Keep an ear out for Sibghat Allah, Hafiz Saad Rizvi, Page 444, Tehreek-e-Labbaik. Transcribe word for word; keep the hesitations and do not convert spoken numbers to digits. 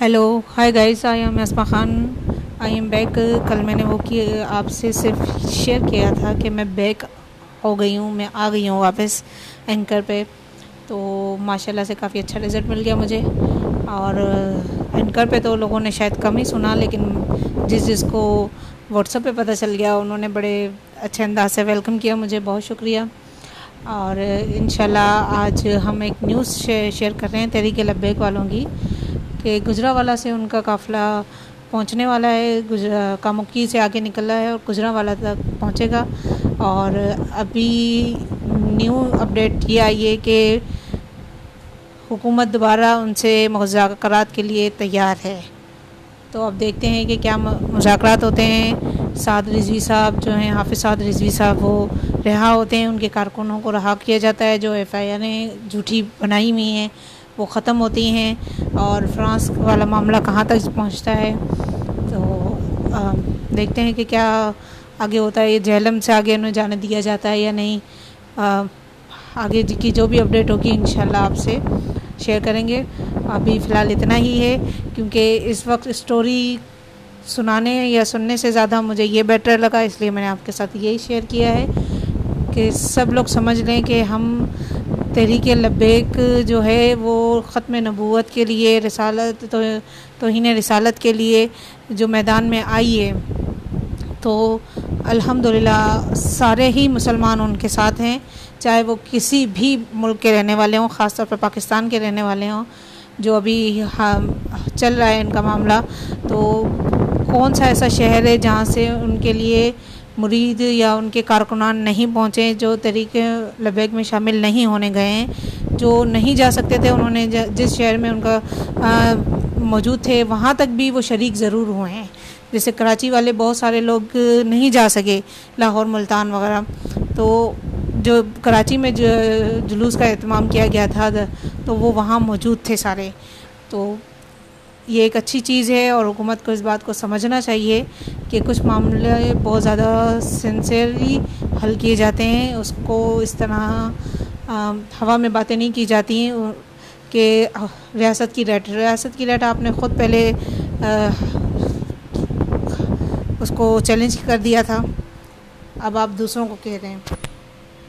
Hello hi guys, I am Asma Khan, I am back. کل میں نے وہ کہ آپ سے صرف شیئر کیا تھا کہ میں بیک ہو گئی ہوں، میں آ گئی ہوں واپس اینکر پہ. تو ماشاء اللہ سے کافی اچھا رزلٹ مل گیا مجھے. اور اینکر پہ تو لوگوں نے شاید کم ہی سنا، لیکن جس جس کو واٹس ایپ پہ پتہ چل گیا انہوں نے بڑے اچھے انداز سے ویلکم کیا مجھے، بہت شکریہ. اور انشاءاللہ آج ہم ایک نیوز شیئر کر رہے ہیں تحریک لبیک والوں کی کہ گوجرانوالہ سے ان کا قافلہ پہنچنے والا ہے. گجرا کامکی سے آگے نکلا ہے اور گوجرانوالہ تک پہنچے گا. اور ابھی نیو اپڈیٹ یہ آئی ہے کہ حکومت دوبارہ ان سے مذاکرات کے لیے تیار ہے. تو اب دیکھتے ہیں کہ کیا مذاکرات ہوتے ہیں. سعد رضوی صاحب جو ہیں، حافظ سعد رضوی صاحب، وہ رہا ہوتے ہیں، ان کے کارکنوں کو رہا کیا جاتا ہے، جو ایف آئی آریں جھوٹی بنائی ہوئی ہیں وہ ختم ہوتی ہیں. اور فرانس والا معاملہ کہاں تک پہنچتا ہے، تو دیکھتے ہیں کہ کیا آگے ہوتا ہے. یہ جہلم سے آگے انہیں جانے دیا جاتا ہے یا نہیں، آگے کی جو بھی اپڈیٹ ہوگی انشاءاللہ آپ سے شیئر کریں گے. ابھی فی الحال اتنا ہی ہے، کیونکہ اس وقت اسٹوری سنانے یا سننے سے زیادہ مجھے یہ بیٹر لگا، اس لیے میں نے آپ کے ساتھ یہی شیئر کیا ہے کہ سب لوگ سمجھ لیں کہ ہم تحریک لبیک جو ہے وہ ختم نبوت کے لیے، رسالت تو توہین رسالت کے لیے جو میدان میں آئی ہے، تو الحمدللہ سارے ہی مسلمان ان کے ساتھ ہیں، چاہے وہ کسی بھی ملک کے رہنے والے ہوں، خاص طور پر پاکستان کے رہنے والے ہوں. جو ابھی چل رہا ہے ان کا معاملہ، تو کون سا ایسا شہر ہے جہاں سے ان کے لیے مرید یا ان کے کارکنان نہیں پہنچے جو تحریک لبیک میں شامل نہیں ہونے گئے ہیں، جو نہیں جا سکتے تھے. انہوں نے جس شہر میں ان کا موجود تھے وہاں تک بھی وہ شریک ضرور ہوئے ہیں. جیسے کراچی والے بہت سارے لوگ نہیں جا سکے، لاہور، ملتان وغیرہ. تو جو کراچی میں جو جلوس کا اہتمام کیا گیا تھا تو وہ وہاں موجود تھے سارے. تو یہ ایک اچھی چیز ہے اور حکومت کو اس بات کو سمجھنا چاہیے کہ کچھ معاملے بہت زیادہ سنسیئرلی حل کیے جاتے ہیں، اس کو اس طرح ہوا میں باتیں نہیں کی جاتی ہیں کہ ریاست کی ریٹ ریاست کی ریٹ آپ نے خود پہلے اس کو چیلنج کر دیا تھا، اب آپ دوسروں کو کہہ رہے ہیں.